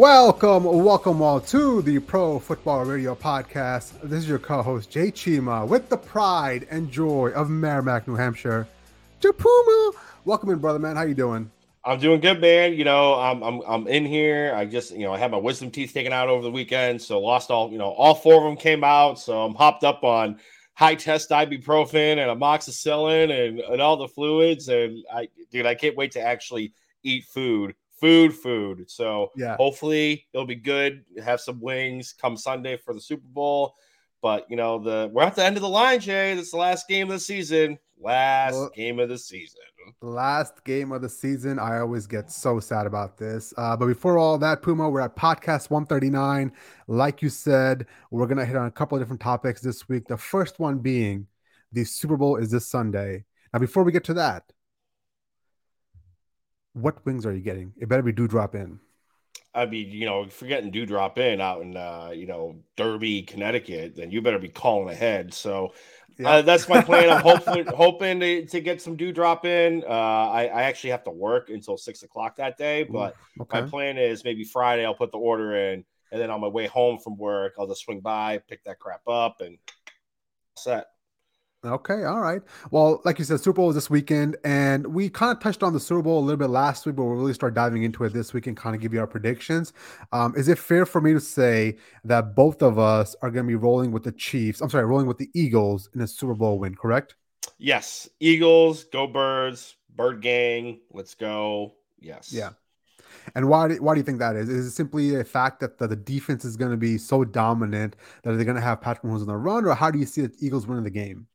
Welcome all to the Pro Football Radio Podcast. This is your co-host Jay Chima with the pride and joy of Merrimack, New Hampshire. Japuma, welcome in, brother man. How you doing? I'm doing good, man. You know, I'm in here. I just, I had my wisdom teeth taken out over the weekend, so lost all four of them came out. So I'm hopped up on high test ibuprofen and amoxicillin and all the fluids. And I can't wait to actually eat food. Food. So yeah. Hopefully it'll be good. Have some wings come Sunday for the Super Bowl. But, we're at the end of the line, Jay. This is the last game of the season. Last game of the season. I always get so sad about this. But before all that, Puma, we're at podcast 139. Like you said, we're going to hit on a couple of different topics this week. The first one being the Super Bowl is this Sunday. Now, before we get to that, what wings are you getting? It better be Dew Drop Inn. I mean, forgetting Dew Drop Inn out in, Derby, Connecticut, then you better be calling ahead. So yeah. That's my plan. I'm hoping to get some Dew Drop Inn. I actually have to work until 6 o'clock that day, but okay. My plan is maybe Friday I'll put the order in, and then on my way home from work, I'll just swing by, pick that crap up, and set. Okay, all right. Well, like you said, Super Bowl is this weekend, and we kind of touched on the Super Bowl a little bit last week, but we'll really start diving into it this week and kind of give you our predictions. Is it fair for me to say that both of us are going to be rolling with the Eagles in a Super Bowl win, correct? Yes. Eagles, go Birds, Bird Gang, let's go. Yes. Yeah. And why do you think that is? Is it simply a fact that the defense is going to be so dominant that they're going to have Patrick Mahomes on the run, or how do you see the Eagles winning the game?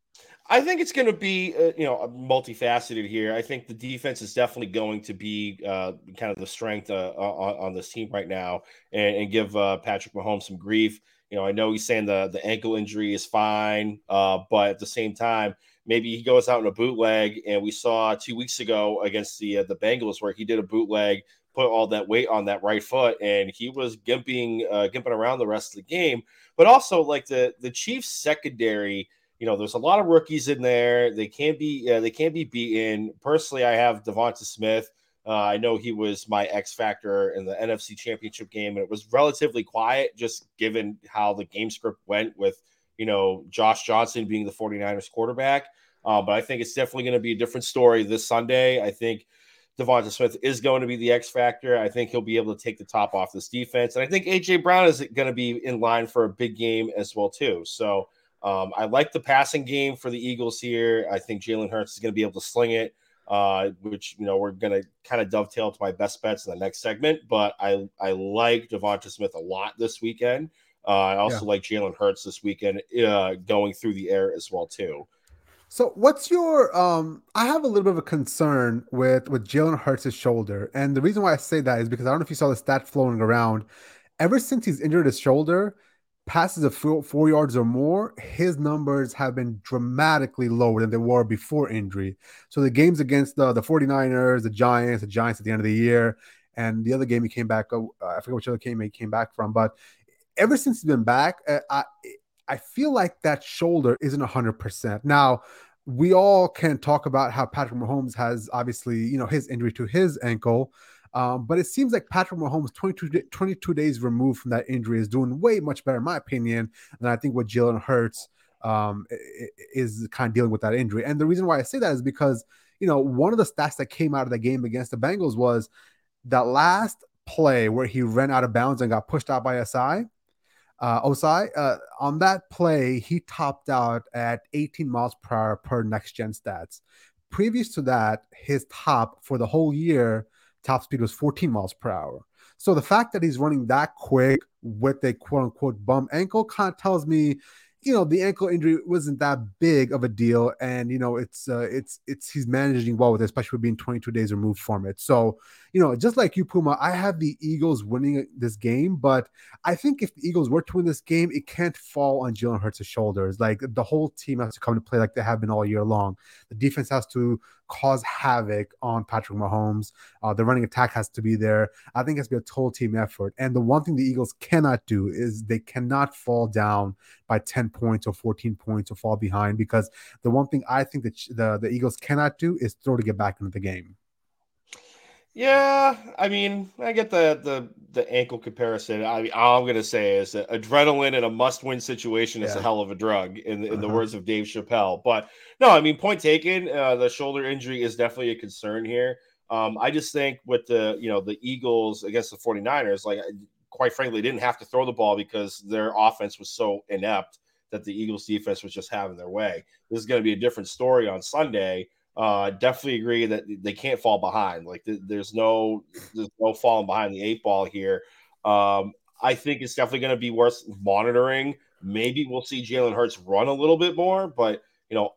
I think it's going to be, multifaceted here. I think the defense is definitely going to be kind of the strength on this team right now and give Patrick Mahomes some grief. I know he's saying the ankle injury is fine, but at the same time, maybe he goes out in a bootleg. And we saw 2 weeks ago against the Bengals where he did a bootleg, put all that weight on that right foot, and he was gimping around the rest of the game. But also, like the Chiefs secondary, there's a lot of rookies in there. They can be beaten. Personally, I have Devonta Smith. I know he was my X factor in the NFC Championship game, and it was relatively quiet, just given how the game script went with, Josh Johnson being the 49ers quarterback. But I think it's definitely going to be a different story this Sunday. I think Devonta Smith is going to be the X factor. I think he'll be able to take the top off this defense, and I think AJ Brown is going to be in line for a big game as well too. So. I like the passing game for the Eagles here. I think Jalen Hurts is going to be able to sling it, which, we're going to kind of dovetail to my best bets in the next segment. But I like Devonta Smith a lot this weekend. I also like Jalen Hurts this weekend going through the air as well, too. So what's your I have a little bit of a concern with Jalen Hurts' shoulder. And the reason why I say that is because I don't know if you saw the stat floating around. Ever since he's injured his shoulder, passes of 4 yards or more, his numbers have been dramatically lower than they were before injury. So the games against the 49ers, the Giants at the end of the year, and the other game he came back, I forget which other game he came back from, but ever since he's been back, I feel like that shoulder isn't 100%. Now, we all can talk about how Patrick Mahomes has obviously, his injury to his ankle, but it seems like Patrick Mahomes, 22 days removed from that injury, is doing way much better, in my opinion, than I think what Jalen Hurts is kind of dealing with that injury. And the reason why I say that is because, one of the stats that came out of the game against the Bengals was that last play where he ran out of bounds and got pushed out by Osai. On that play, he topped out at 18 miles per hour per next-gen stats. Previous to that, his top for the whole year, top speed was 14 miles per hour. So the fact that he's running that quick with a quote-unquote bum ankle kind of tells me, the ankle injury wasn't that big of a deal, and it's he's managing well with it, especially being 22 days removed from it. So, just like you, Puma, I have the Eagles winning this game, but I think if the Eagles were to win this game, it can't fall on Jalen Hurts' shoulders. Like the whole team has to come to play like they have been all year long. The defense has to cause havoc on Patrick Mahomes. The running attack has to be there. I think it has to be a total team effort. And the one thing the Eagles cannot do is they cannot fall down by 10 points or 14 points or fall behind, because the one thing I think that the Eagles cannot do is throw to get back into the game. Yeah, I mean, I get the ankle comparison. All I'm gonna say is that adrenaline in a must-win situation is a hell of a drug, in the words of Dave Chappelle. But no, I mean, point taken. The shoulder injury is definitely a concern here. I just think with the Eagles against the 49ers, like, quite frankly, didn't have to throw the ball because their offense was so inept that the Eagles defense was just having their way. This is going to be a different story on Sunday. Definitely agree that they can't fall behind. Like, there's no falling behind the eight ball here. I think it's definitely going to be worth monitoring. Maybe we'll see Jalen Hurts run a little bit more, but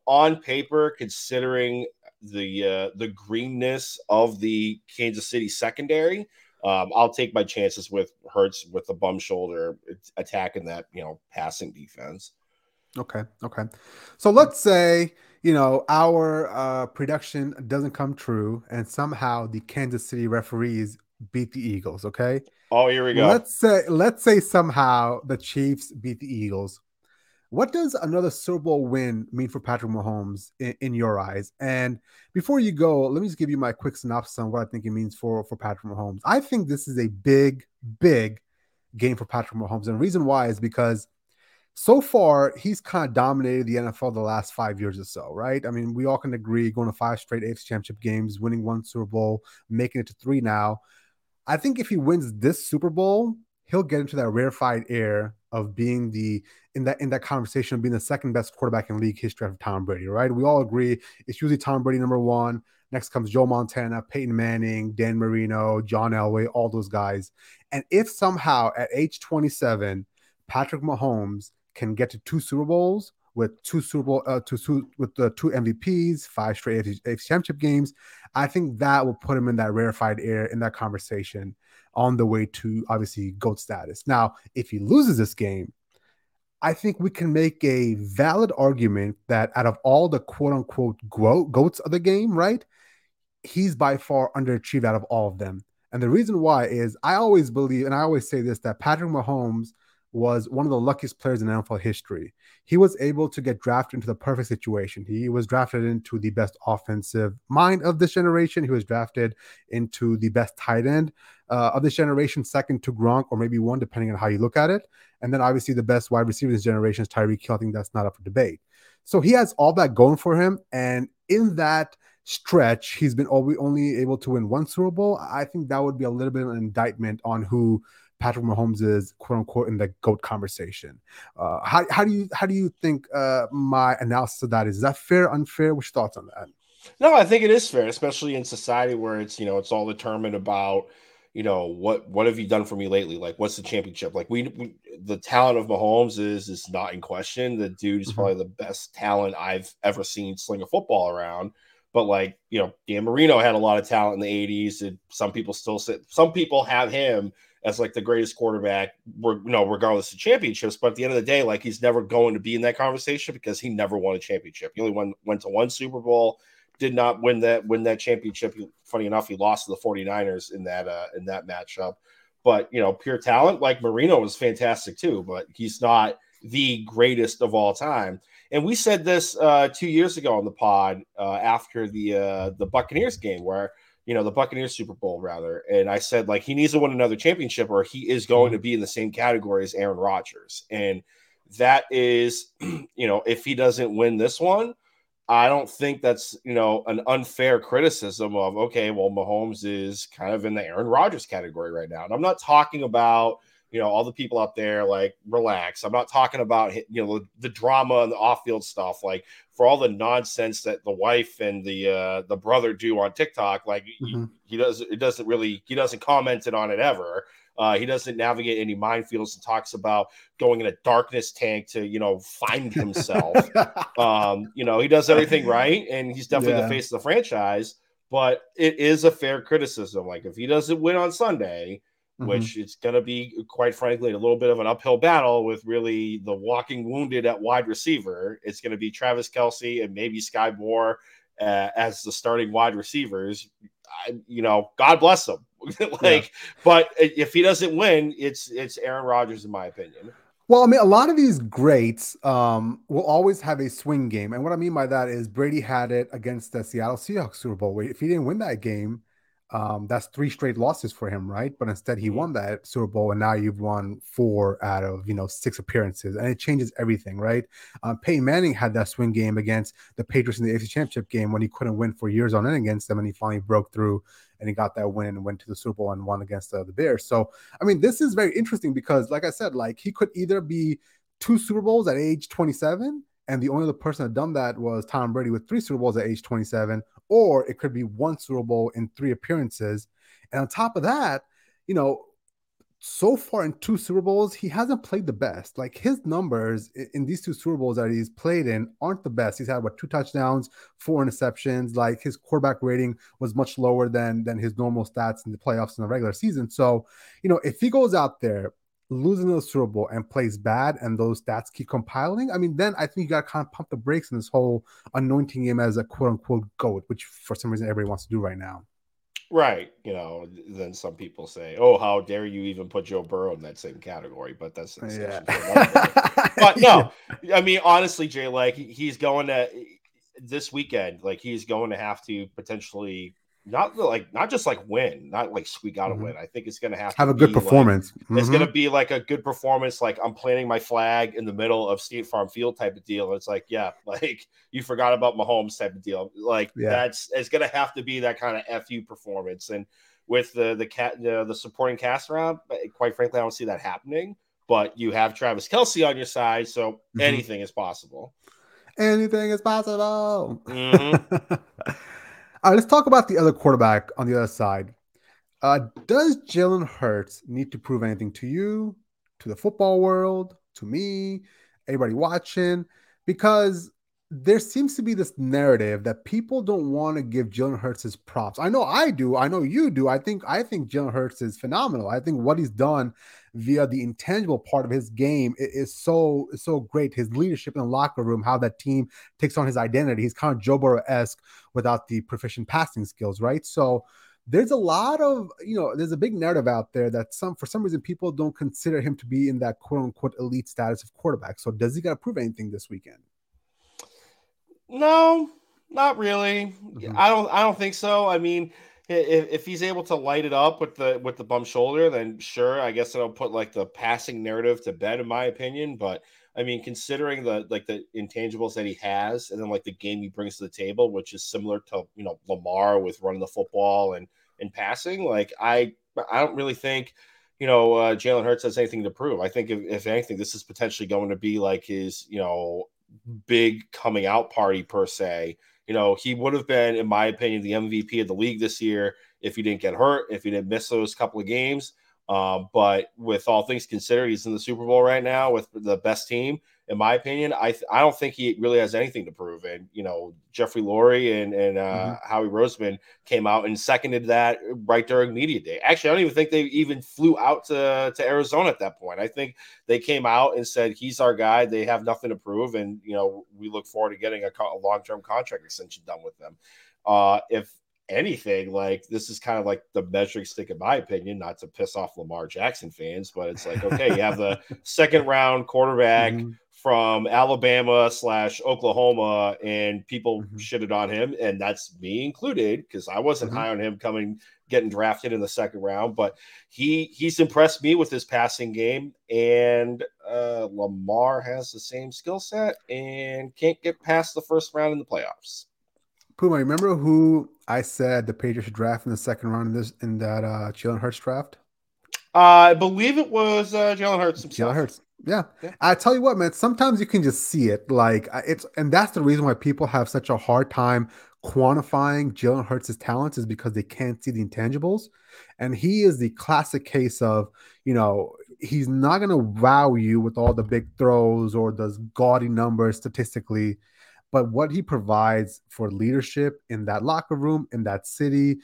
on paper, considering the greenness of the Kansas City secondary, I'll take my chances with Hurts with the bum shoulder attacking that passing defense. Okay. So let's say, our prediction doesn't come true and somehow the Kansas City referees beat the Eagles, okay? Oh, here we go. Let's say somehow the Chiefs beat the Eagles. What does another Super Bowl win mean for Patrick Mahomes in your eyes? And before you go, let me just give you my quick synopsis on what I think it means for Patrick Mahomes. I think this is a big, big game for Patrick Mahomes. And the reason why is because so far, he's kind of dominated the NFL the last 5 years or so, right? I mean, we all can agree, going to 5 straight AFC Championship games, winning 1 Super Bowl, making it to 3 now. I think if he wins this Super Bowl, he'll get into that rarefied air of being in that conversation of being the second best quarterback in league history after Tom Brady, right? We all agree it's usually Tom Brady #1. Next comes Joe Montana, Peyton Manning, Dan Marino, John Elway, all those guys. And if somehow at age 27, Patrick Mahomes can get to 2 Super Bowls with two MVPs, 5 straight AFC Championship games, I think that will put him in that rarefied air in that conversation on the way to obviously GOAT status. Now, if he loses this game, I think we can make a valid argument that out of all the quote unquote GOATs of the game, right, he's by far underachieved out of all of them. And the reason why is I always believe, and I always say this, that Patrick Mahomes was one of the luckiest players in NFL history. He was able to get drafted into the perfect situation. He was drafted into the best offensive mind of this generation. He was drafted into the best tight end of this generation, second to Gronk, or maybe one, depending on how you look at it. And then obviously the best wide receiver in this generation is Tyreek Hill. I think that's not up for debate. So he has all that going for him. And in that stretch, he's been only able to win 1 Super Bowl. I think that would be a little bit of an indictment on who Patrick Mahomes is, quote unquote, in the GOAT conversation. How do you think my analysis of that is? Is that fair, unfair? What's your thoughts on that? No, I think it is fair, especially in society where it's it's all determined about what have you done for me lately? Like, what's the championship? Like, we the talent of Mahomes is not in question. The dude is probably the best talent I've ever seen sling a football around. But like, Dan Marino had a lot of talent in the 80s, and some people have him as like the greatest quarterback, regardless of championships. But at the end of the day, like, he's never going to be in that conversation because he never won a championship. He only went to 1 Super Bowl, did not win that championship. Funny enough, he lost to the 49ers in that matchup. But pure talent, like, Marino was fantastic too, but he's not the greatest of all time. And we said this 2 years ago on the pod after the Buccaneers game where, the Buccaneers Super Bowl, rather. And I said, like, he needs to win another championship or he is going to be in the same category as Aaron Rodgers. And that is, if he doesn't win this one, I don't think that's, an unfair criticism of, okay, well, Mahomes is kind of in the Aaron Rodgers category right now. And I'm not talking about, all the people out there, like, relax. I'm not talking about, the drama and the off-field stuff. Like, for all the nonsense that the wife and the brother do on TikTok, like, he doesn't comment on it ever. He doesn't navigate any minefields and talks about going in a darkness tank to, find himself. He does everything right, and he's definitely the face of the franchise. But it is a fair criticism. Like, if he doesn't win on Sunday, which it's going to be, quite frankly, a little bit of an uphill battle with really the walking wounded at wide receiver. It's going to be Travis Kelce and maybe Sky Moore as the starting wide receivers. God bless them. But if he doesn't win, it's Aaron Rodgers, in my opinion. Well, I mean, a lot of these greats will always have a swing game. And what I mean by that is Brady had it against the Seattle Seahawks Super Bowl. If he didn't win that game, That's three straight losses for him, right? But instead he won that Super Bowl, and now you've won four out of, you know, six appearances, and it changes everything, right? Peyton Manning had that swing game against the Patriots in the AFC Championship game when he couldn't win for years on end against them, and he finally broke through and he got that win and went to the Super Bowl and won against the Bears. So, I mean, this is very interesting because, like I said, like he could either be two Super Bowls at age 27, and the only other person that done that was Tom Brady with three Super Bowls at age 27, or it could be one Super Bowl in three appearances. And on top of that, you know, so far in two Super Bowls, he hasn't played the best. Like his numbers in these two Super Bowls that he's played in aren't the best. He's had what, 2 touchdowns, 4 interceptions. Like his quarterback rating was much lower than his normal stats in the playoffs in the regular season. So, you know, if he goes out there losing the Super Bowl and plays bad and those stats keep compiling, I mean, then I think you got to kind of pump the brakes in this whole anointing him as a quote-unquote GOAT, which for some reason everybody wants to do right now. Right. You know, then some people say, oh, how dare you even put Joe Burrow in that same category? But that's the discussion. Yeah. But no, I mean, honestly, Jay, like he's going to this weekend, like he's going to have to potentially not just win, not squeak out a win. I think it's going to have to be a good performance. Like, it's going to be like a good performance. Like I'm planting my flag in the middle of State Farm Field type of deal. It's like, yeah, like you forgot about Mahomes type of deal. Like it's going to have to be that kind of FU performance. And with the supporting cast around, quite frankly, I don't see that happening, but you have Travis Kelce on your side. So anything is possible. Anything is possible. All right, let's talk about the other quarterback on the other side. Does Jalen Hurts need to prove anything to you, to the football world, to me, everybody watching? Because there seems to be this narrative that people don't want to give Jalen Hurts his props. I know I do. I know you do. I think Jalen Hurts is phenomenal. I think what he's done via the intangible part of his game is so great. His leadership in the locker room, how that team takes on his identity. He's kind of Joe Burrow-esque without the proficient passing skills, right? So there's a lot of, you know, there's a big narrative out there that for some reason people don't consider him to be in that quote-unquote elite status of quarterback. So does he got to prove anything this weekend? No, not really. I don't think so. I mean, if he's able to light it up with the bum shoulder, then sure, I guess it'll put like the passing narrative to bed, in my opinion. But I mean, considering the intangibles that he has, and then like the game he brings to the table, which is similar to, you know, Lamar with running the football and passing, like I don't really think, you know, Jalen Hurts has anything to prove. I think if anything, this is potentially going to be like his, you know, big coming out party per se. You know, he would have been, in my opinion, the MVP of the league this year if he didn't get hurt, if he didn't miss those couple of games. But with all things considered, he's in the Super Bowl right now with the best team. In my opinion, I don't think he really has anything to prove. And, you know, Jeffrey Lurie and Howie Roseman came out and seconded that right during media day. Actually, I don't even think they even flew out to Arizona at that point. I think they came out and said, he's our guy. They have nothing to prove. And, you know, we look forward to getting a long-term contract extension done with them. If anything, like this is kind of like the measuring stick, in my opinion, not to piss off Lamar Jackson fans, but it's like, okay, you have the second round quarterback from Alabama / Oklahoma, and people shitted on him, and that's me included, because I wasn't high on him getting drafted in the second round, but he's impressed me with his passing game, and Lamar has the same skill set and can't get past the first round in the playoffs. Puma, remember who I said the Patriots should draft in the second round in that Jalen Hurts draft? I believe it was Jalen Hurts himself. Jalen Hurts. Yeah. I tell you what, man, sometimes you can just see it. Like and that's the reason why people have such a hard time quantifying Jalen Hurts' talents, is because they can't see the intangibles. And he is the classic case of, you know, he's not going to wow you with all the big throws or those gaudy numbers statistically. But what he provides for leadership in that locker room, in that city, you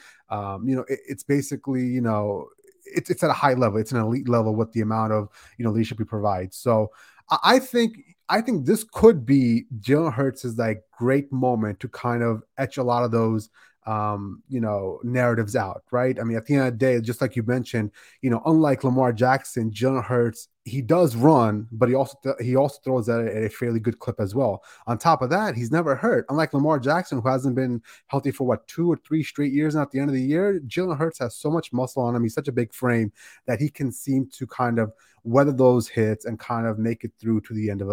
know, it's basically, you know, it's at a high level. It's an elite level with the amount of, you know, leadership he provides. So I think this could be Jalen Hurts' like great moment to kind of etch a lot of those, you know, narratives out, right? I mean, at the end of the day, just like you mentioned, you know, unlike Lamar Jackson, Jalen Hurts he does run, but he also throws that at a fairly good clip as well. On top of that, he's never hurt. Unlike Lamar Jackson, who hasn't been healthy for, 2 or 3 straight years, and at the end of the year, Jalen Hurts has so much muscle on him. He's such a big frame that he can seem to kind of weather those hits and kind of make it through to the end of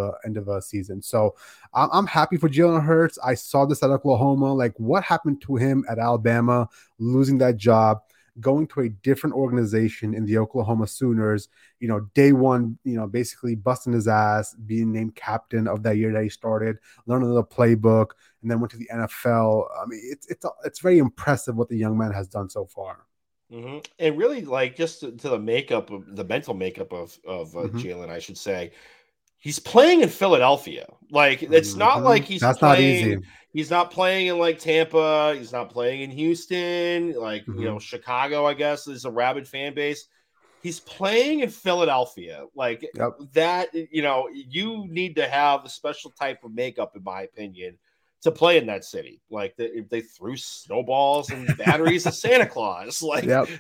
a season. So I'm happy for Jalen Hurts. I saw this at Oklahoma. Like, what happened to him at Alabama, losing that job, going to a different organization in the Oklahoma Sooners, day one, basically busting his ass, being named captain of that year that he started, learning the playbook, and then went to the NFL. I mean, it's very impressive what the young man has done so far. Mm-hmm. And really, just to the makeup, the mental makeup of mm-hmm. Jalen, I should say, he's playing in Philadelphia. It's not like he's That's playing. Not easy. He's not playing in Tampa. He's not playing in Houston. Mm-hmm. Chicago, I guess, is a rabid fan base. He's playing in Philadelphia. Yep. That, you need to have a special type of makeup, in my opinion, to play in that city. They threw snowballs and batteries at Santa Claus.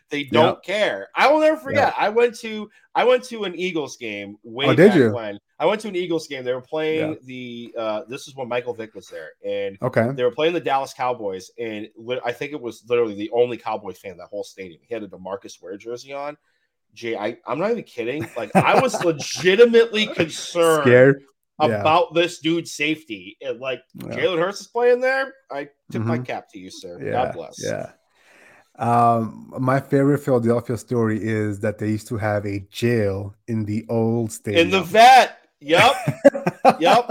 They don't care. I will never forget. Yep. I went to an Eagles game way back when. I went to an Eagles game. They were playing this is when Michael Vick was there. And they were playing the Dallas Cowboys. And I think it was literally the only Cowboys fan in that whole stadium. He had a DeMarcus Ware jersey on. Jay, I'm not even kidding. I was legitimately concerned. Scared. About this dude's safety. And Jalen Hurts is playing there. I tip mm-hmm. my cap to you, sir. Yeah. God bless. Yeah. My favorite Philadelphia story is that they used to have a jail in the old stadium. In the vet. Yep.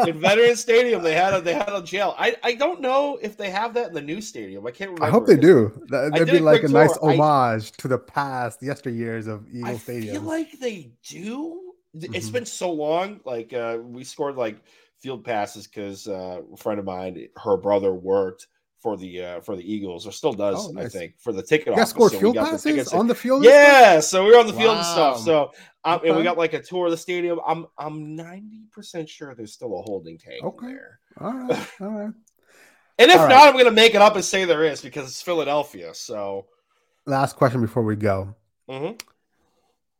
In Veterans Stadium, they had a jail. I don't know if they have that in the new stadium. I can't remember. I hope they do. That'd be a nice homage to the past, yesteryears of Eagle Stadium. I feel like they do. It's mm-hmm. been so long. We scored field passes because a friend of mine, her brother worked for the Eagles, or still does, I think, for the ticket office. Scored field passes on the field? Yeah, so we were on the field and stuff. So and we got a tour of the stadium. I'm 90% sure there's still a holding tank in there. All right. And if not, I'm going to make it up and say there is, because it's Philadelphia. So last question before we go. Mm-hmm.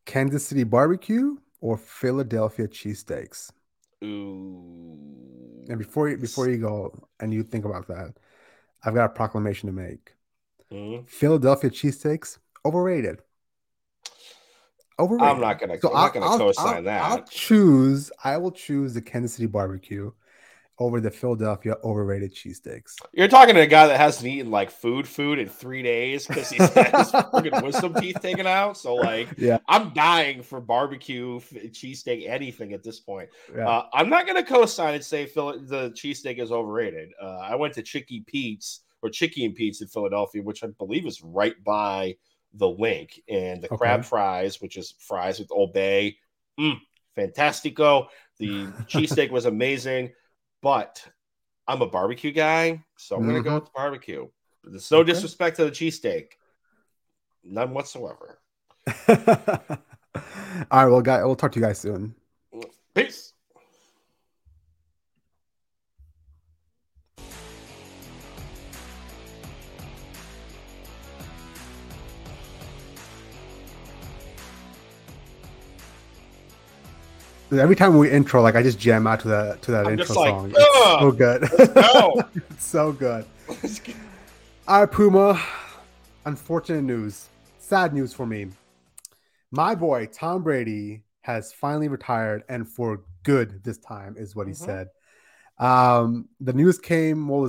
Kansas City barbecue or Philadelphia cheesesteaks? Ooh. And before you go and you think about that, I've got a proclamation to make. Mm-hmm. Philadelphia cheesesteaks, overrated. I'm not going to co-sign that. I will choose the Kansas City barbecue over the Philadelphia overrated cheesesteaks. You're talking to a guy that hasn't eaten food in 3 days because he's had his freaking wisdom teeth taken out. So I'm dying for barbecue, cheesesteak, anything at this point. Yeah. I'm not going to co-sign and say the cheesesteak is overrated. I went to Chickie and Pete's in Philadelphia, which I believe is right by the link, and the crab fries, which is fries with Old Bay. Fantastico. The cheesesteak was amazing. But I'm a barbecue guy, so I'm going to go with the barbecue. There's no disrespect to the cheesesteak. None whatsoever. All right, well, guys, we'll talk to you guys soon. Peace. Every time we intro, I just jam out to that I'm intro just song. It's so good. Let's go. It's so good. All right, Puma. Unfortunate news. Sad news for me. My boy, Tom Brady, has finally retired, and for good this time, is what he said. The news came, 4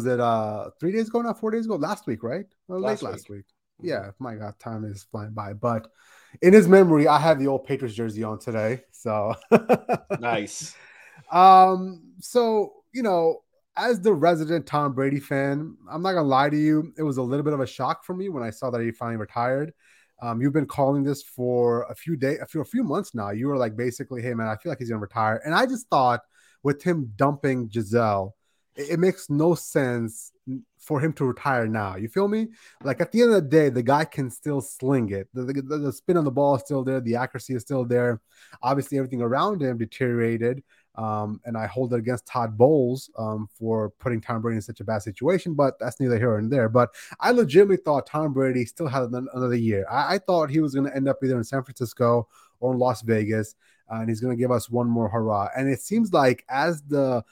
days ago? Last week, right? Last week. Yeah, my God, time is flying by. But in his memory, I have the old Patriots jersey on today. So nice. As the resident Tom Brady fan, I'm not going to lie to you. It was a little bit of a shock for me when I saw that he finally retired. You've been calling this for a few months now. You were basically, hey, man, I feel like he's going to retire. And I just thought with him dumping Giselle, it makes no sense for him to retire now. You feel me? At the end of the day, the guy can still sling it. The spin on the ball is still there. The accuracy is still there. Obviously, everything around him deteriorated. And I hold it against Todd Bowles for putting Tom Brady in such a bad situation, but that's neither here nor there. But I legitimately thought Tom Brady still had another year. I thought he was going to end up either in San Francisco or in Las Vegas. and he's going to give us one more hurrah. And it seems like as the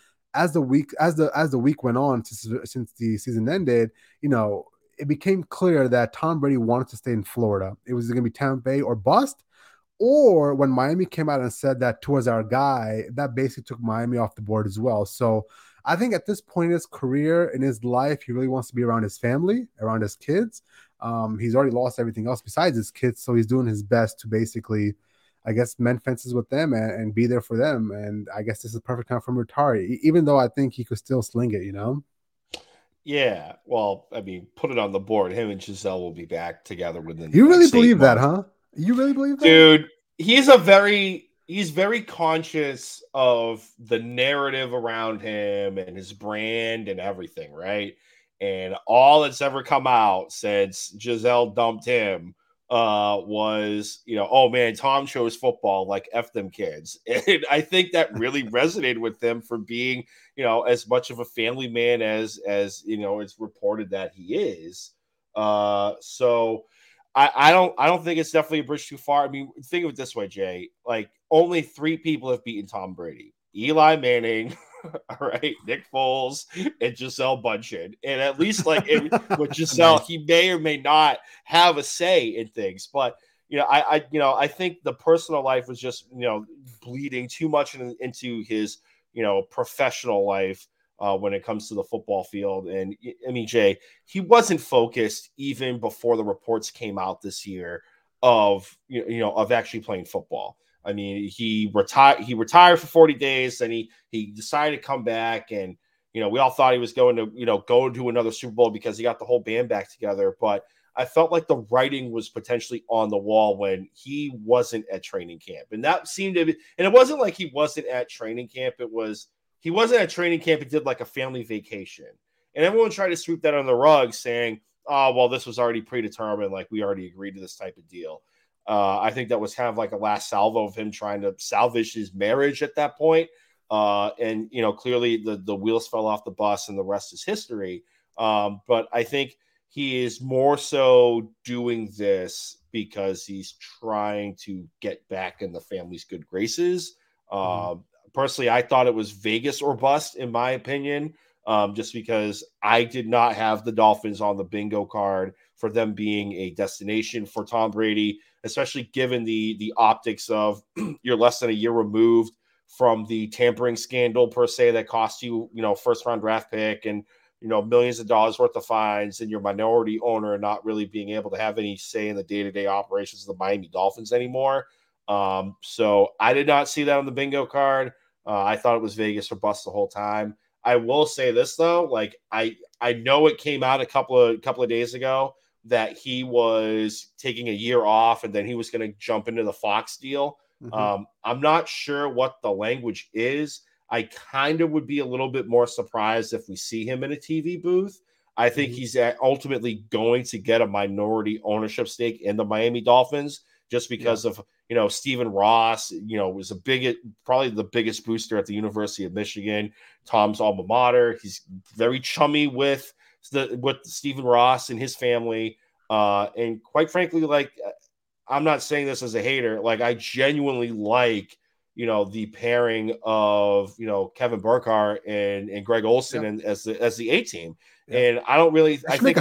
week went on since the season ended, you know, it became clear that Tom Brady wanted to stay in Florida. It was going to be Tampa Bay or bust. Or when Miami came out and said that Tua's our guy, that basically took Miami off the board as well. So I think at this point in his career, in his life, he really wants to be around his family, around his kids. He's already lost everything else besides his kids, so he's doing his best to basically, I guess, mend fences with them and be there for them. And I guess this is the perfect time for him to retire, even though I think he could still sling it, you know? Yeah, well, I mean, put it on the board. Him and Giselle will be back together within. You really believe that, huh? You really believe that? Dude, he's very conscious of the narrative around him and his brand and everything, right? And all that's ever come out since Giselle dumped him was, you know, oh man, Tom chose football, like F them kids. And I think that really resonated with him for being, you know, as much of a family man as you know, it's reported that he is. So I don't think it's definitely a bridge too far. I mean, think of it this way, Jay. Like, only three people have beaten Tom Brady: Eli Manning, all right, Nick Foles, and Giselle Bundchen. And at least, like, with Giselle, he may or may not have a say in things. But you know, I think the personal life was just, you know, bleeding too much into his, you know, professional life. When it comes to the football field. And I mean, Jay, he wasn't focused even before the reports came out this year of, you know, of actually playing football. I mean, he retired for 40 days and he decided to come back. And, you know, we all thought he was going to, you know, go to another Super Bowl because he got the whole band back together. But I felt like the writing was potentially on the wall when he wasn't at training camp. And that seemed to be, and it wasn't like he wasn't at training camp. It was, he wasn't at training camp. He did like a family vacation. And everyone tried to sweep that on the rug saying, oh, well, this was already predetermined. Like, we already agreed to this type of deal. I think that was kind of like a last salvo of him trying to salvage his marriage at that point. And, you know, clearly the wheels fell off the bus and the rest is history. But I think he is more so doing this because he's trying to get back in the family's good graces. Personally, I thought it was Vegas or bust, in my opinion, just because I did not have the Dolphins on the bingo card for them being a destination for Tom Brady, especially given the optics of you're less than a year removed from the tampering scandal, per se, that cost you, you know, first-round draft pick and, you know, millions of dollars worth of fines, and your minority owner not really being able to have any say in the day-to-day operations of the Miami Dolphins anymore. So I did not see that on the bingo card. I thought it was Vegas or bust the whole time. I will say this though, like I know it came out a couple of days ago that he was taking a year off and then he was going to jump into the Fox deal. Mm-hmm. I'm not sure what the language is. I kind of would be a little bit more surprised if we see him in a TV booth. I think he's ultimately going to get a minority ownership stake in the Miami Dolphins just because of, you know, Stephen Ross, you know, was probably the biggest booster at the University of Michigan, Tom's alma mater. He's very chummy with Stephen Ross and his family. And quite frankly, like, I'm not saying this as a hater. Like, I genuinely like, you know, the pairing of, you know, Kevin Burkhardt and Greg Olsen and as the A team. And I don't really. I think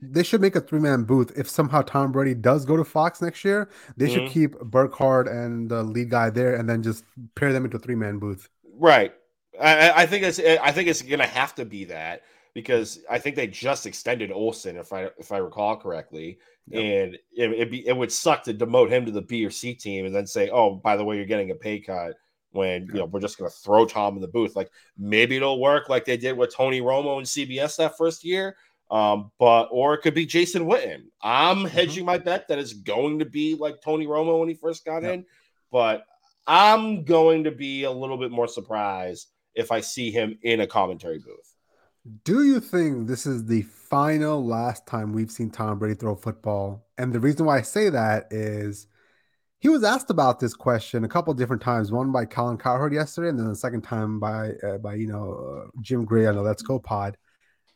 they should make a 3-man booth. If somehow Tom Brady does go to Fox next year, they should keep Burkhardt and the lead guy there, and then just pair them into a 3-man booth. Right. I think it's going to have to be that because I think they just extended Olsen, if I recall correctly, and it would suck to demote him to the B or C team and then say, oh, by the way, you're getting a pay cut. When, you know, we're just going to throw Tom in the booth. Like, maybe it'll work like they did with Tony Romo and CBS that first year. Or it could be Jason Witten. I'm hedging my bet that it's going to be like Tony Romo when he first got in, but I'm going to be a little bit more surprised if I see him in a commentary booth. Do you think this is the final last time we've seen Tom Brady throw football? And the reason why I say that is, he was asked about this question a couple of different times, one by Colin Cowherd yesterday and then the second time by Jim Gray on the Let's Go pod.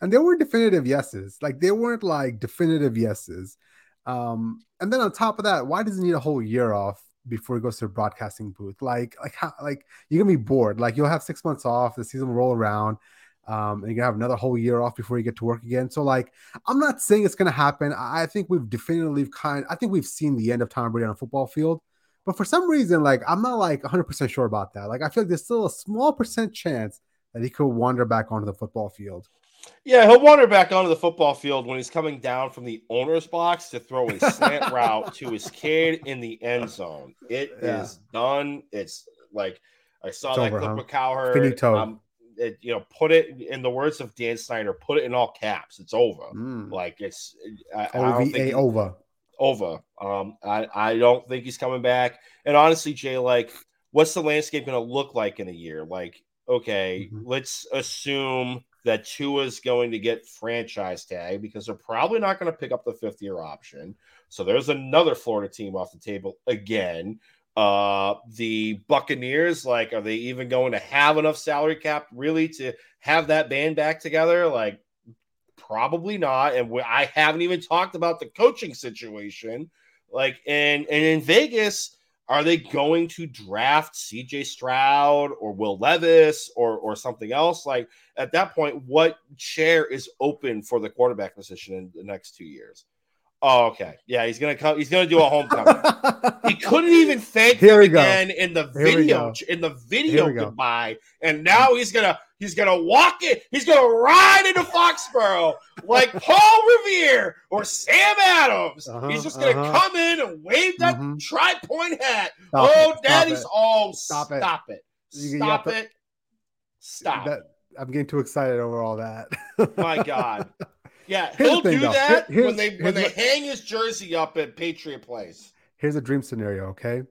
And they were definitive yeses. Like, they weren't like definitive yeses. And then on top of that, why does he need a whole year off? before he goes to the broadcasting booth. Like you're gonna be bored. Like, you'll have 6 months off, the season will roll around, and you're gonna have another whole year off before you get to work again. So, like, I'm not saying it's gonna happen. I think we've definitively I think we've seen the end of Tom Brady on a football field. But for some reason, like, I'm not, like, 100% sure about that. Like, I feel like there's still a small percent chance that he could wander back onto the football field. Yeah, he'll wander back onto the football field when he's coming down from the owner's box to throw a slant route to his kid in the end zone. It is done. It's like, I saw it's that over, clip with Cowherd. Put it in the words of Dan Snyder, put it in all caps. It's over. Like, it's OVA over. Over. I don't think he's coming back. And honestly, Jay, like, what's the landscape going to look like in a year? Like, okay, let's assume that Tua's going to get franchise tag because they're probably not going to pick up the fifth-year option. So there's another Florida team off the table again. The Buccaneers, like, are they even going to have enough salary cap really to have that band back together? Like, probably not. And I haven't even talked about the coaching situation. Like, and in Vegas, are they going to draft CJ Stroud or Will Levis or something else? Like, at that point, what chair is open for the quarterback position in the next 2 years? Oh, okay. Yeah, he's going to come. He's going to do a homecoming. He couldn't even thank him again in the video goodbye. And now he's going to walk it. He's going to ride into Foxborough like Paul Revere or Sam Adams. He's just going to come in and wave that tri-point hat. Stop it. I'm getting too excited over all that. My God. Yeah, he'll do that when they hang his jersey up at Patriot Place. Here's a dream scenario, okay?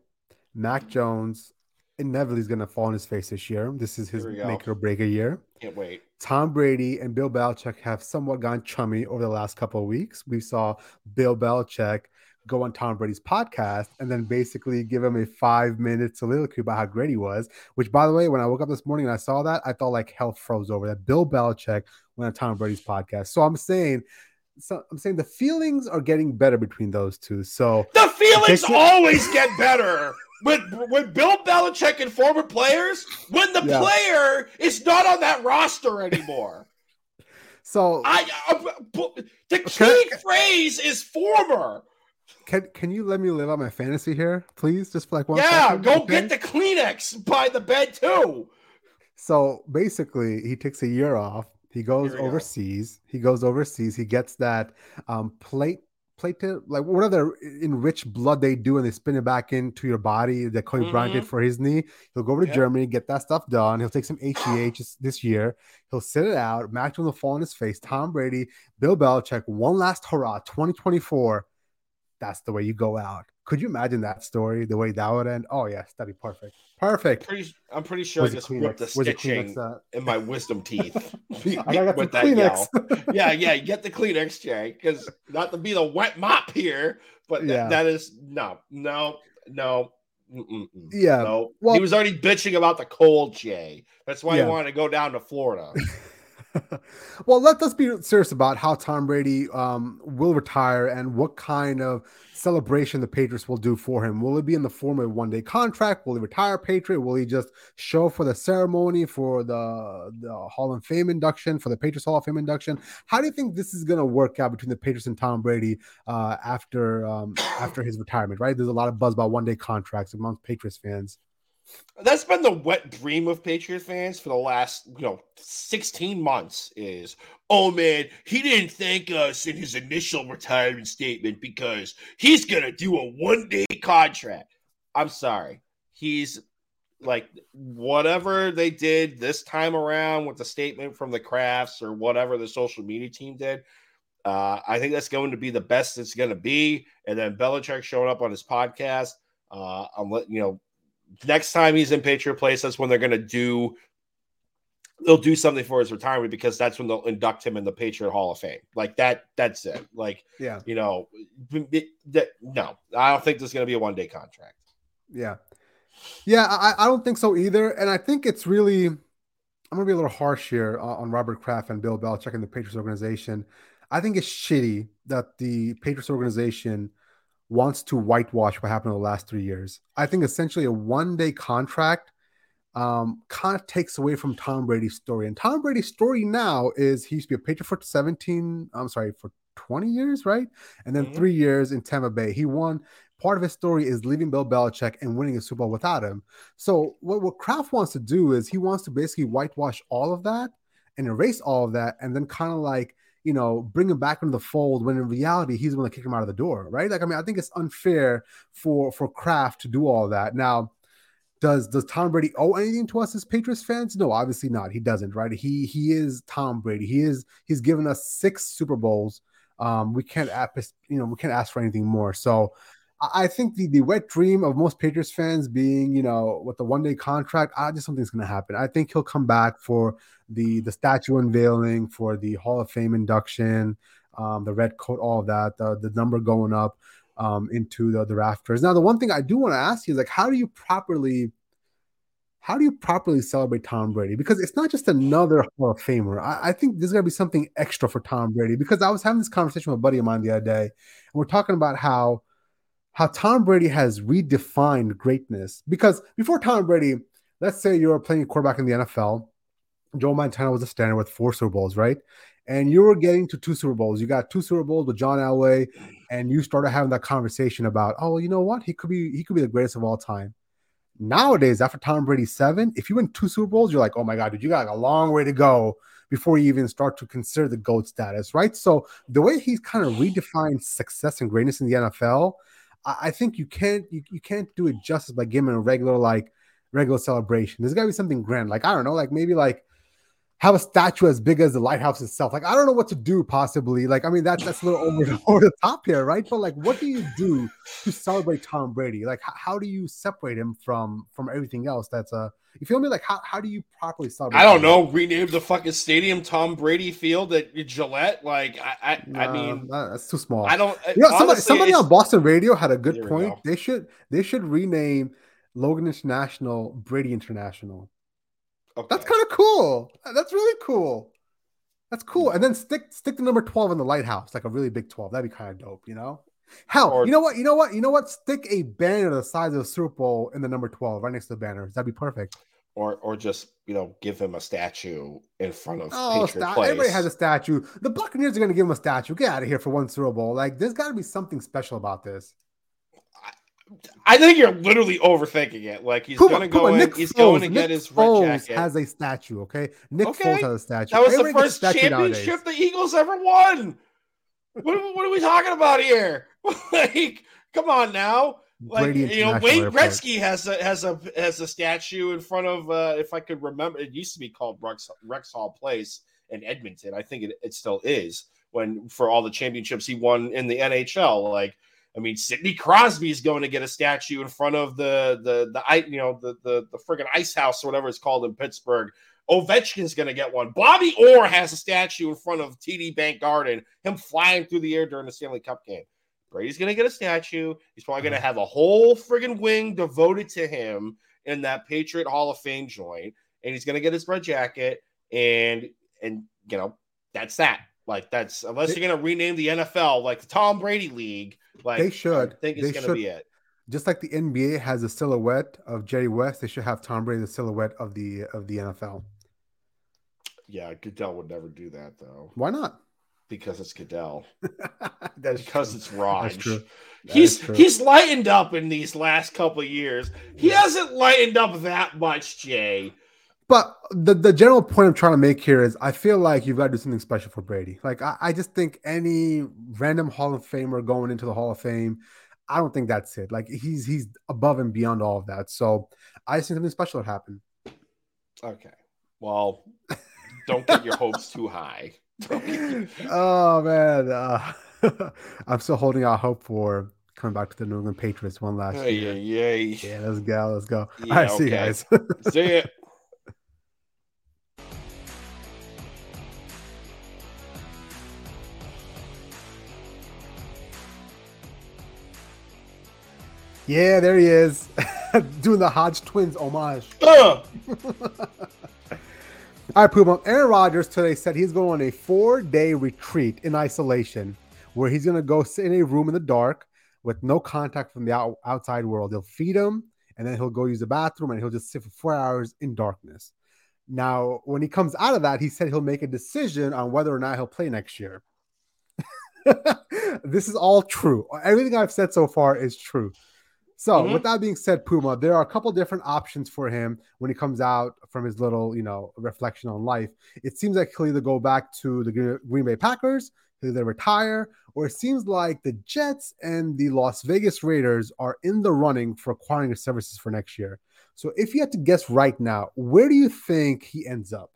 Mac Jones inevitably is going to fall on his face this year. This is his make or break a year. Can't wait. Tom Brady and Bill Belichick have somewhat gone chummy over the last couple of weeks. We saw Bill Belichick go on Tom Brady's podcast and then basically give him a 5-minute soliloquy about how great he was, which, by the way, when I woke up this morning and I saw that, I thought like hell froze over that Bill Belichick went on Tom Brady's podcast. So I'm saying the feelings are getting better between those two. So the feelings always get better with Bill Belichick and former players, when the player is not on that roster anymore. So the key phrase is former. Can you let me live out my fantasy here, please? Just for like one second. Yeah, go get the Kleenex by the bed too. So basically, he takes a year off. He goes overseas. He gets that plated, like whatever enriched blood they do, and they spin it back into your body. That Kobe Bryant did for his knee. He'll go over to Germany, get that stuff done. He'll take some HGH this year. He'll sit it out. Max will fall on his face. Tom Brady, Bill Belichick, one last hurrah, 2024. That's the way you go out. Could you imagine that story, the way that would end? Oh, yes, that'd be perfect. I'm pretty sure I just ripped the stitching in my wisdom teeth. With that yell. Yeah, get the Kleenex, Jay, because not to be the wet mop here, but that is no. Yeah. No. Well, he was already bitching about the cold, Jay. That's why he wanted to go down to Florida. Well, let's be serious about how Tom Brady will retire and what kind of celebration the Patriots will do for him. Will it be in the form of a one-day contract? Will he retire Patriot? Will he just show for the ceremony, for the Hall of Fame induction, for the Patriots Hall of Fame induction? How do you think this is going to work out between the Patriots and Tom Brady after his retirement, right? There's a lot of buzz about one-day contracts among Patriots fans. That's been the wet dream of Patriot fans for the last, 16 months is, oh man, he didn't thank us in his initial retirement statement because he's going to do a one-day contract. I'm sorry. He's like, whatever they did this time around with the statement from the Crafts or whatever the social media team did, I think that's going to be the best it's going to be. And then Belichick showing up on his podcast, next time he's in Patriot Place, that's when they'll do something for his retirement, because that's when they'll induct him in the Patriot Hall of Fame. Like that's it. Like, I don't think there's going to be a one-day contract. Yeah. Yeah. I don't think so either. And I think it's really, I'm going to be a little harsh here on Robert Kraft and Bill Belichick and the Patriots organization. I think it's shitty that the Patriots organization wants to whitewash what happened over the last 3 years. I think essentially a one-day contract kind of takes away from Tom Brady's story. And Tom Brady's story now is he used to be a Patriot for 20 years, right? And then 3 years in Tampa Bay. He won. Part of his story is leaving Bill Belichick and winning a Super Bowl without him. So what Kraft wants to do is he wants to basically whitewash all of that and erase all of that and then kind of like, you know, bring him back into the fold when in reality he's going to kick him out of the door, right? Like, I mean, I think it's unfair for Kraft to do all that. Now, does Tom Brady owe anything to us as Patriots fans? No, obviously not. He doesn't, right? He is Tom Brady. He's given us 6 Super Bowls. We can't ask for anything more. So I think the wet dream of most Patriots fans being, you know, with the one-day contract, I just don't think it's going to happen. I think he'll come back for the statue unveiling, for the Hall of Fame induction, the red coat, all of that, the number going up into the rafters. Now, the one thing I do want to ask you is, like, how do you properly celebrate Tom Brady? Because it's not just another Hall of Famer. I think there's going to be something extra for Tom Brady, because I was having this conversation with a buddy of mine the other day, and we're talking about how Tom Brady has redefined greatness. Because before Tom Brady, let's say you were playing quarterback in the NFL. Joe Montana was a standard with 4 Super Bowls, right? And you were getting to 2 Super Bowls. You got 2 Super Bowls with John Elway, and you started having that conversation about, oh, you know what? He could be the greatest of all time. Nowadays, after Tom Brady's 7, if you win 2 Super Bowls, you're like, oh my God, dude, you got a long way to go before you even start to consider the GOAT status, right? So the way he's kind of redefined success and greatness in the NFL, I think you can't do it justice by giving a regular celebration. There's gotta be something grand. Like, I don't know, like maybe like have a statue as big as the lighthouse itself. Like, I don't know what to do possibly. Like, I mean, that's a little over the top here, right? But like, what do you do to celebrate Tom Brady? Like, how do you separate him from everything else? That's you feel me? Like, how do you properly celebrate? I don't know. Rename the fucking stadium Tom Brady Field at Gillette. Like, I mean, that's too small. I don't. You know, honestly, somebody on Boston radio had a good point. They should rename Logan International Brady International. Okay. That's kind of cool. That's really cool. That's cool. And then stick the number 12 in the lighthouse, like a really big 12. That'd be kind of dope, you know. Hell, you know what? Stick a banner the size of the Super Bowl in the number 12 right next to the banners. That'd be perfect. Or just, you know, give him a statue in front of Patriot Place. Everybody has a statue. The Buccaneers are going to give him a statue. Get out of here for one Super Bowl. Like, there's got to be something special about this. I think you're literally overthinking it. Like, he's going to go in. He's going to get his red jacket. Nick Foles has a statue, okay? Nick Foles has a statue. That was the first championship the Eagles ever won. What are we talking about here? Like, come on now. Like, you know, Wayne Gretzky has a statue in front of, if I could remember, it used to be called Rexall Place in Edmonton. I think it still is, when for all the championships he won in the NHL. Like, I mean, Sidney Crosby is going to get a statue in front of the friggin' Ice House or whatever it's called in Pittsburgh. Ovechkin's going to get one. Bobby Orr has a statue in front of TD Bank Garden, him flying through the air during the Stanley Cup game. Brady's going to get a statue. He's probably going to have a whole friggin' wing devoted to him in that Patriot Hall of Fame joint, and he's going to get his red jacket, and you know, that's that. Like, that's, unless you're going to rename the NFL like the Tom Brady League, like, they should. I think it's going to be it. Just like the NBA has a silhouette of Jerry West, they should have Tom Brady the silhouette of the NFL. Yeah, Goodell would never do that, though. Why not? Because it's Goodell. Because it's Raj. He's lightened up in these last couple of years. He hasn't lightened up that much, Jay. But the general point I'm trying to make here is I feel like you've got to do something special for Brady. Like, I just think any random Hall of Famer going into the Hall of Fame, I don't think that's it. Like, he's above and beyond all of that. So I just think something special would happen. Okay. Well, don't get your hopes too high. Oh, man. I'm still holding out hope for coming back to the New England Patriots one last year. Yeah, let's go. Yeah, all right, okay. See you guys. See ya. Yeah, there he is. Doing the Hodge Twins homage. All right, Puma. Aaron Rodgers today said he's going on a 4-day retreat in isolation, where he's going to go sit in a room in the dark with no contact from the outside world. They'll feed him, and then he'll go use the bathroom, and he'll just sit for 4 hours in darkness. Now, when he comes out of that, he said he'll make a decision on whether or not he'll play next year. This is all true. Everything I've said so far is true. So with that being said, Puma, there are a couple different options for him when he comes out from his little, you know, reflection on life. It seems like he'll either go back to the Green Bay Packers, he'll either retire, or it seems like the Jets and the Las Vegas Raiders are in the running for acquiring his services for next year. So if you had to guess right now, where do you think he ends up?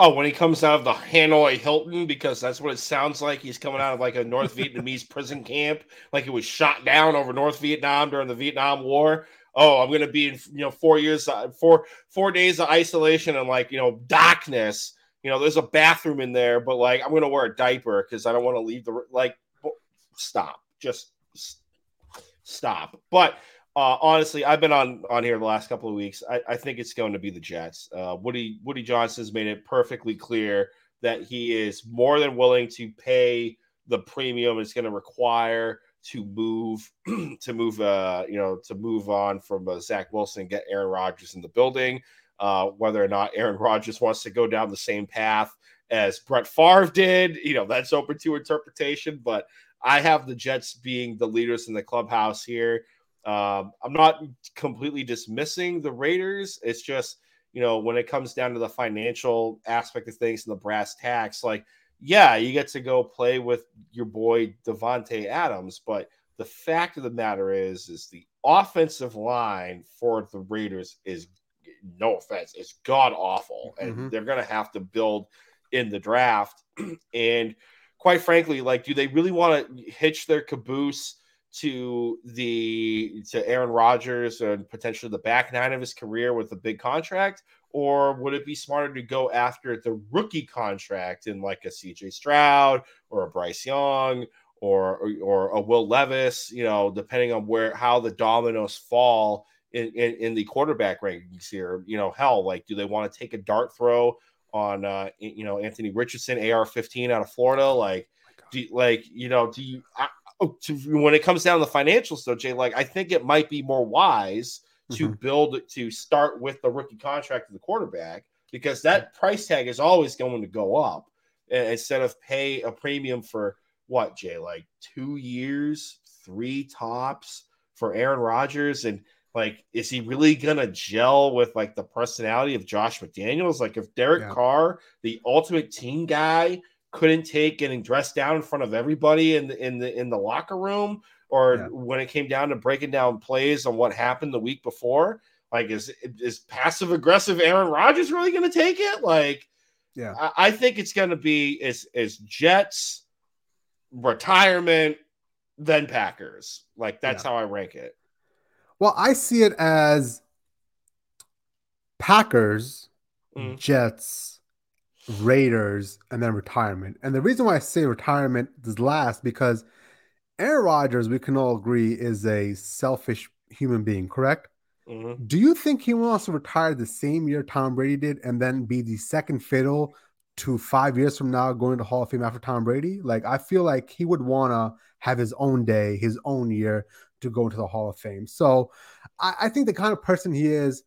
Oh, when he comes out of the Hanoi Hilton, because that's what it sounds like. He's coming out of like a North Vietnamese prison camp, like he was shot down over North Vietnam during the Vietnam War. Oh, I'm going to be in 4 years, 4 days of isolation and like, darkness. There's a bathroom in there, but like I'm going to wear a diaper because I don't want to leave the stop. Just stop. But honestly, I've been on here the last couple of weeks. I think it's going to be the Jets. Woody Johnson's made it perfectly clear that he is more than willing to pay the premium it's going to require to move to move on from Zach Wilson, get Aaron Rodgers in the building. Whether or not Aaron Rodgers wants to go down the same path as Brett Favre did, that's open to interpretation. But I have the Jets being the leaders in the clubhouse here. I'm not completely dismissing the Raiders. It's just, when it comes down to the financial aspect of things and the brass tacks, you get to go play with your boy Devontae Adams. But the fact of the matter is the offensive line for the Raiders is, no offense, it's god awful. And they're going to have to build in the draft. And quite frankly, do they really want to hitch their caboose to Aaron Rodgers and potentially the back nine of his career with a big contract, or would it be smarter to go after the rookie contract in a CJ Stroud or a Bryce Young or a Will Levis, depending on how the dominoes fall in the quarterback rankings here? Do they want to take a dart throw on Anthony Richardson, AR-15 out of Florida? When it comes down to the financials, though, Jay, I think it might be more wise to start with the rookie contract of the quarterback, because that price tag is always going to go up, instead of pay a premium for what, Jay, 2 years, three tops for Aaron Rodgers. And is he really going to gel with the personality of Josh McDaniels? If Derek Carr, the ultimate team guy, couldn't take getting dressed down in front of everybody in the locker room, or when it came down to breaking down plays on what happened the week before, is passive aggressive Aaron Rodgers really going to take it? I think it's going to be is Jets, retirement, then Packers. That's how I rank it. Well, I see it as Packers, Jets, Raiders, and then retirement. And the reason why I say retirement is last, because Aaron Rodgers, we can all agree, is a selfish human being, correct? Mm-hmm. Do you think he wants to retire the same year Tom Brady did and then be the second fiddle to 5 years from now going to Hall of Fame after Tom Brady? I feel like he would want to have his own day, his own year to go into the Hall of Fame. So I think the kind of person he is,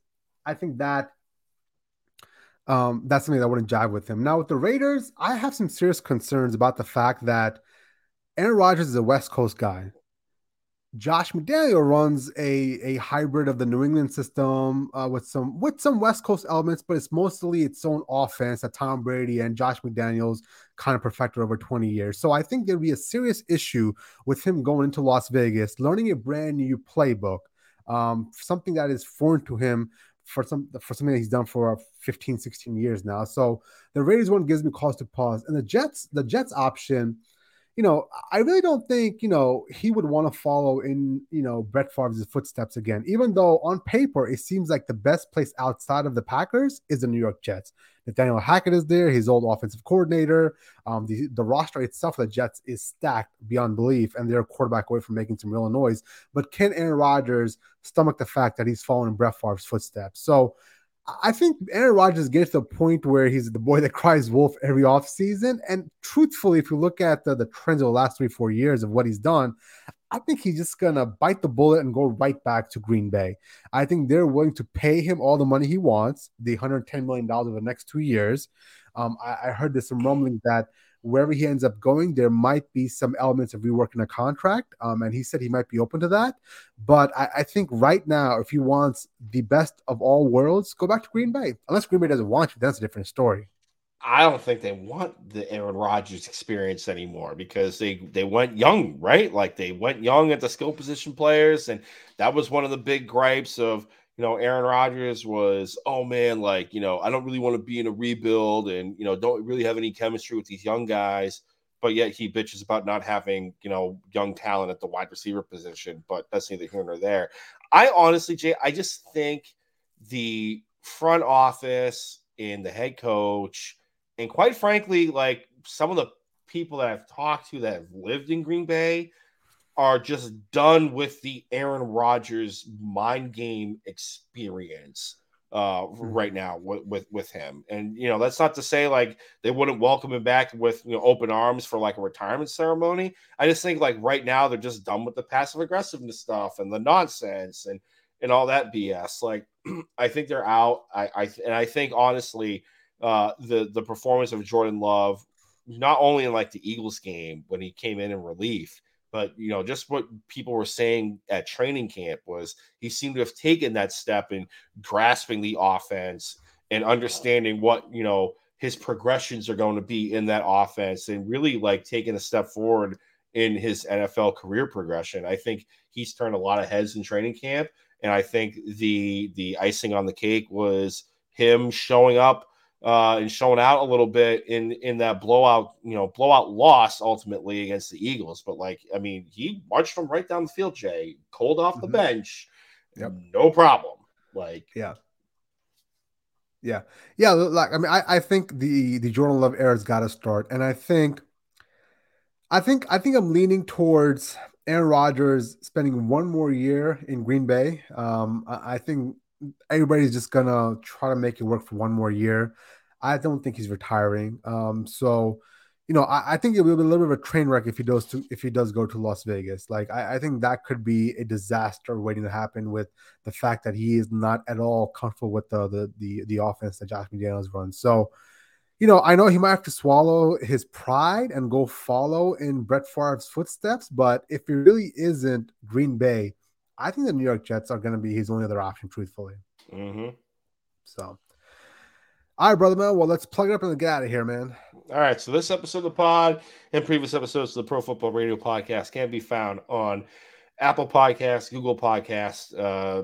I think that that's something that wouldn't jive with him. Now, with the Raiders, I have some serious concerns about the fact that Aaron Rodgers is a West Coast guy. Josh McDaniels runs a hybrid of the New England system with some West Coast elements, but it's mostly its own offense that Tom Brady and Josh McDaniels kind of perfected over 20 years. So I think there'd be a serious issue with him going into Las Vegas, learning a brand new playbook, something that is foreign to him, for something that he's done for 15, 16 years now. So the Raiders one gives me cause to pause. And the Jets option, I really don't think, he would want to follow in, Brett Favre's footsteps again, even though on paper, it seems like the best place outside of the Packers is the New York Jets. Nathaniel Hackett is there, his old offensive coordinator. The roster itself for the Jets is stacked beyond belief, and they're a quarterback away from making some real noise. But can Aaron Rodgers stomach the fact that he's following in Brett Favre's footsteps? So I think Aaron Rodgers gets to a point where he's the boy that cries wolf every offseason. And truthfully, if you look at the trends of the last 3-4 years of what he's done, I think he's just going to bite the bullet and go right back to Green Bay. I think they're willing to pay him all the money he wants, the $110 million over the next 2 years. I heard there's some rumbling that wherever he ends up going, there might be some elements of reworking a contract. And he said he might be open to that. But I think right now, if he wants the best of all worlds, go back to Green Bay. Unless Green Bay doesn't want you, that's a different story. I don't think they want the Aaron Rodgers experience anymore because they went young, right? Like they went young at the skill position players. And that was one of the big gripes of, you know, Aaron Rodgers was, oh man, like, you know, I don't really want to be in a rebuild and, you know, don't really have any chemistry with these young guys, but yet he bitches about not having, you know, young talent at the wide receiver position, but that's neither here nor there. I honestly, Jay, I just think the front office and the head coach, and quite frankly, like some of the people that I've talked to that have lived in Green Bay are just done with the Aaron Rodgers mind game experience right now with him. And, you know, that's not to say like they wouldn't welcome him back with, you know, open arms for like a retirement ceremony. I just think like right now they're just done with the passive aggressiveness stuff and the nonsense and all that BS. Like I think they're out. I think honestly, the performance of Jordan Love, not only in like the Eagles game when he came in relief, but you know just what people were saying at training camp was he seemed to have taken that step in grasping the offense and understanding what you know his progressions are going to be in that offense and really like taking a step forward in his NFL career progression. I think he's turned a lot of heads in training camp, and I think the icing on the cake was him showing up. And showing out a little bit in that blowout loss ultimately against the Eagles. But like, I mean, he marched them right down the field, Jay, cold off the bench. Yep. No problem. Like, yeah. Like, I mean, I think the Jordan Love era has got to start. And I think I'm leaning towards Aaron Rodgers spending one more year in Green Bay. I think everybody's just going to try to make it work for one more year. I don't think he's retiring. So, you know, I think it will be a little bit of a train wreck if he does go to Las Vegas. Like, I think that could be a disaster waiting to happen with the fact that he is not at all comfortable with the offense that Josh McDaniels runs. So, you know, I know he might have to swallow his pride and go follow in Brett Favre's footsteps, but if it really isn't Green Bay, I think the New York Jets are going to be his only other option, truthfully. Mm-hmm. So, all right, brother man. Well, let's plug it up and get out of here, man. All right. So this episode of the pod and previous episodes of the Pro Football Radio podcast can be found on Apple Podcasts, Google Podcasts,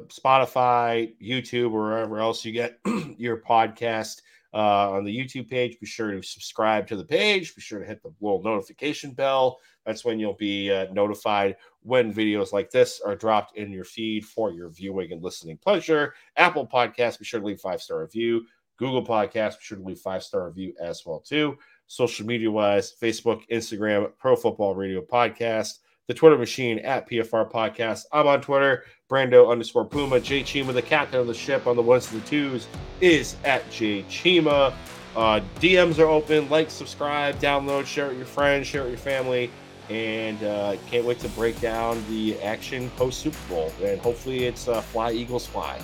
Spotify, YouTube, or wherever else you get your podcast. On the YouTube page, be sure to subscribe to the page. Be sure to hit the little notification bell. That's when you'll be notified when videos like this are dropped in your feed for your viewing and listening pleasure. Apple Podcasts, be sure to leave 5-star review. Google Podcasts, be sure to leave 5-star review as well too. Social media wise, Facebook, Instagram, Pro Football Radio Podcast. The Twitter machine at PFR Podcast. I'm on Twitter, Brando_Puma. Jay Chima, the captain of the ship on the ones and the twos, is at Jay Chima. DMs are open. Like, subscribe, download, share it with your friends, share it with your family. And can't wait to break down the action post-Super Bowl. And hopefully it's Fly Eagles Fly.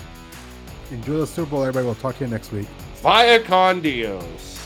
Enjoy the Super Bowl, everybody. We'll talk to you next week. Via con Dios.